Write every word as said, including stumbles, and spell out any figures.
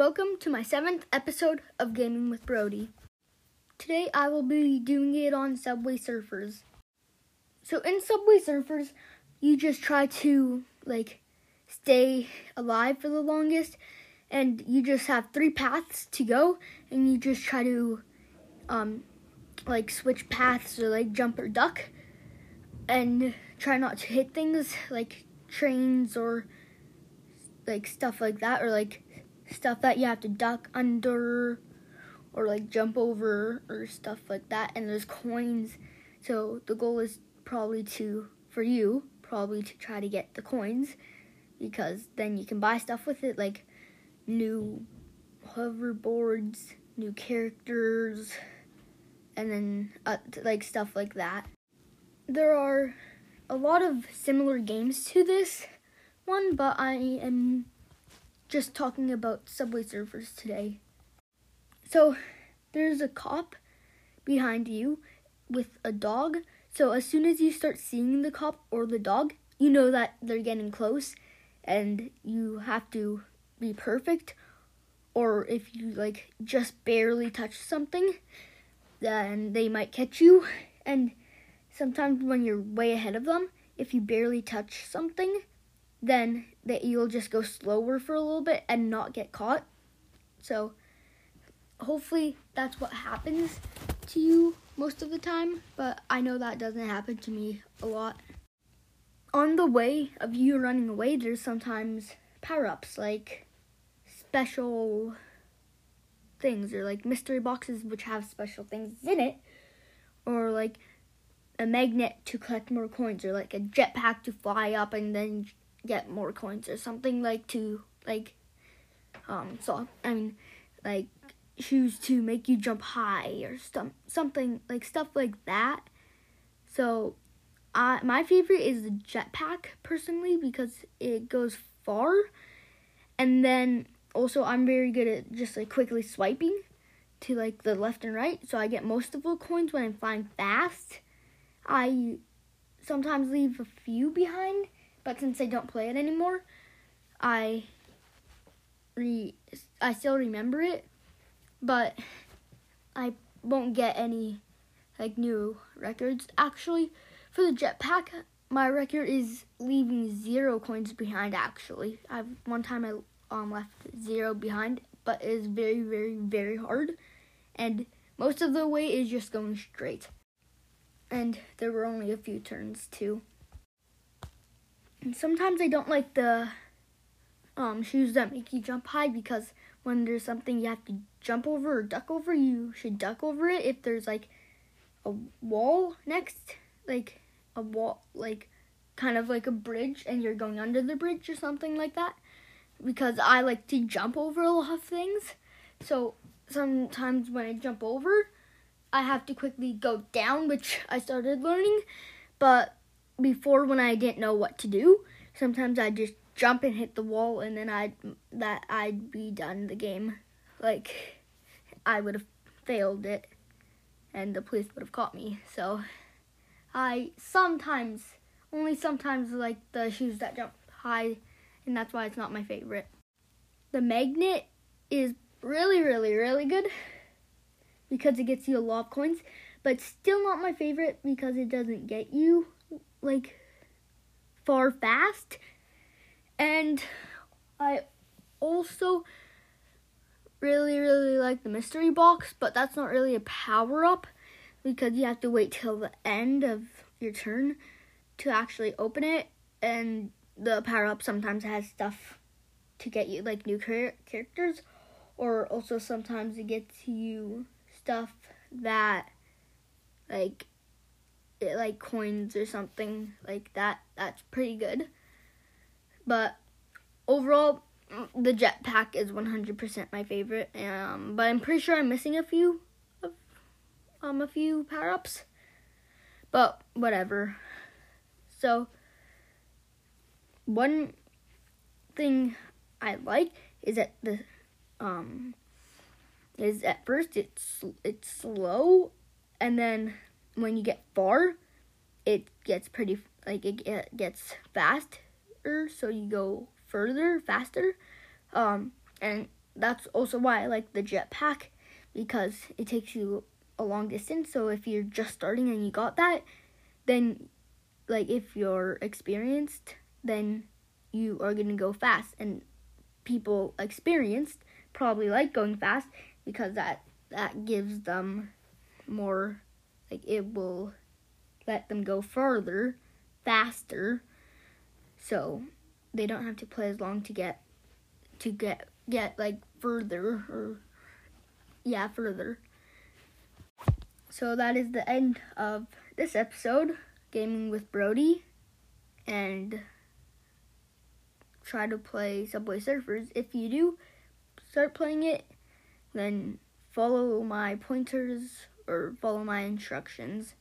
Welcome to my seventh episode of Gaming with Brody. Today I will be doing it on Subway Surfers. So in Subway Surfers, you just try to, like, stay alive for the longest. And you just have three paths to go. And you just try to, um, like, switch paths or, like, jump or duck. And try not to hit things like trains or, like, stuff like that. Or, like, stuff that you have to duck under or, like, jump over or stuff like that. And there's coins, so the goal is probably to for you probably to try to get the coins, because then you can buy stuff with it, like new hoverboards, new characters, and then uh, like stuff like that. There are a lot of similar games to this one, but I am just talking about Subway Surfers today. So there's a cop behind you with a dog. So as soon as you start seeing the cop or the dog, you know that they're getting close, and you have to be perfect. Or if you, like, just barely touch something, then they might catch you. And sometimes when you're way ahead of them, if you barely touch something, then that you'll just go slower for a little bit and not get caught. So hopefully that's what happens to you most of the time, but I know that doesn't happen to me a lot. On the way of you running away, there's sometimes power-ups, like special things, or like mystery boxes which have special things in it, or like a magnet to collect more coins, or like a jetpack to fly up and then get more coins, or something like to like um so I mean like shoes to make you jump high, or stuff something like stuff like that. So I uh, my favorite is the jetpack personally, because it goes far, and then also I'm very good at just like quickly swiping to like the left and right, so I get most of the coins when I'm flying fast. I sometimes leave a few behind, but since I don't play it anymore, I re I still remember it, but I won't get any like new records. Actually, for the jetpack, my record is leaving zero coins behind. Actually, I one time I um left zero behind, but it is very very very hard, and most of the way is just going straight, and there were only a few turns too. And sometimes I don't like the um, shoes that make you jump high, because when there's something you have to jump over or duck over, you should duck over it. If there's like a wall next, like a wall, like kind of like a bridge, and you're going under the bridge or something like that, because I like to jump over a lot of things. So sometimes when I jump over, I have to quickly go down, which I started learning, but before, when I didn't know what to do, sometimes I'd just jump and hit the wall, and then I'd, that I'd be done the game. Like, I would have failed it, and the police would have caught me. So, I sometimes, only sometimes, like the shoes that jump high, and that's why it's not my favorite. The magnet is really, really, really good, because it gets you a lot of coins, but still not my favorite, because it doesn't get you like far fast. And I also really really like the mystery box, but that's not really a power up, because you have to wait till the end of your turn to actually open it, and the power up sometimes has stuff to get you like new char- characters, or also sometimes it gets you stuff that like It, like coins or something like that. That's pretty good. But overall, the jetpack is one hundred percent my favorite. Um, but I'm pretty sure I'm missing a few, um, a few power ups. But whatever. So one thing I like is that the um is at first it's it's slow, and then when you get far, it gets pretty, like, it gets faster, so you go further, faster, um, and that's also why I like the jetpack, because it takes you a long distance. So if you're just starting and you got that, then like if you're experienced, then you are going to go fast. And people experienced probably like going fast because that that gives them more, like it will let them go further, faster, so they don't have to play as long to get to get get like further or yeah further. So that is the end of this episode, Gaming with Brody, and try to play Subway Surfers. If you do start playing it, then follow my pointers or follow my instructions.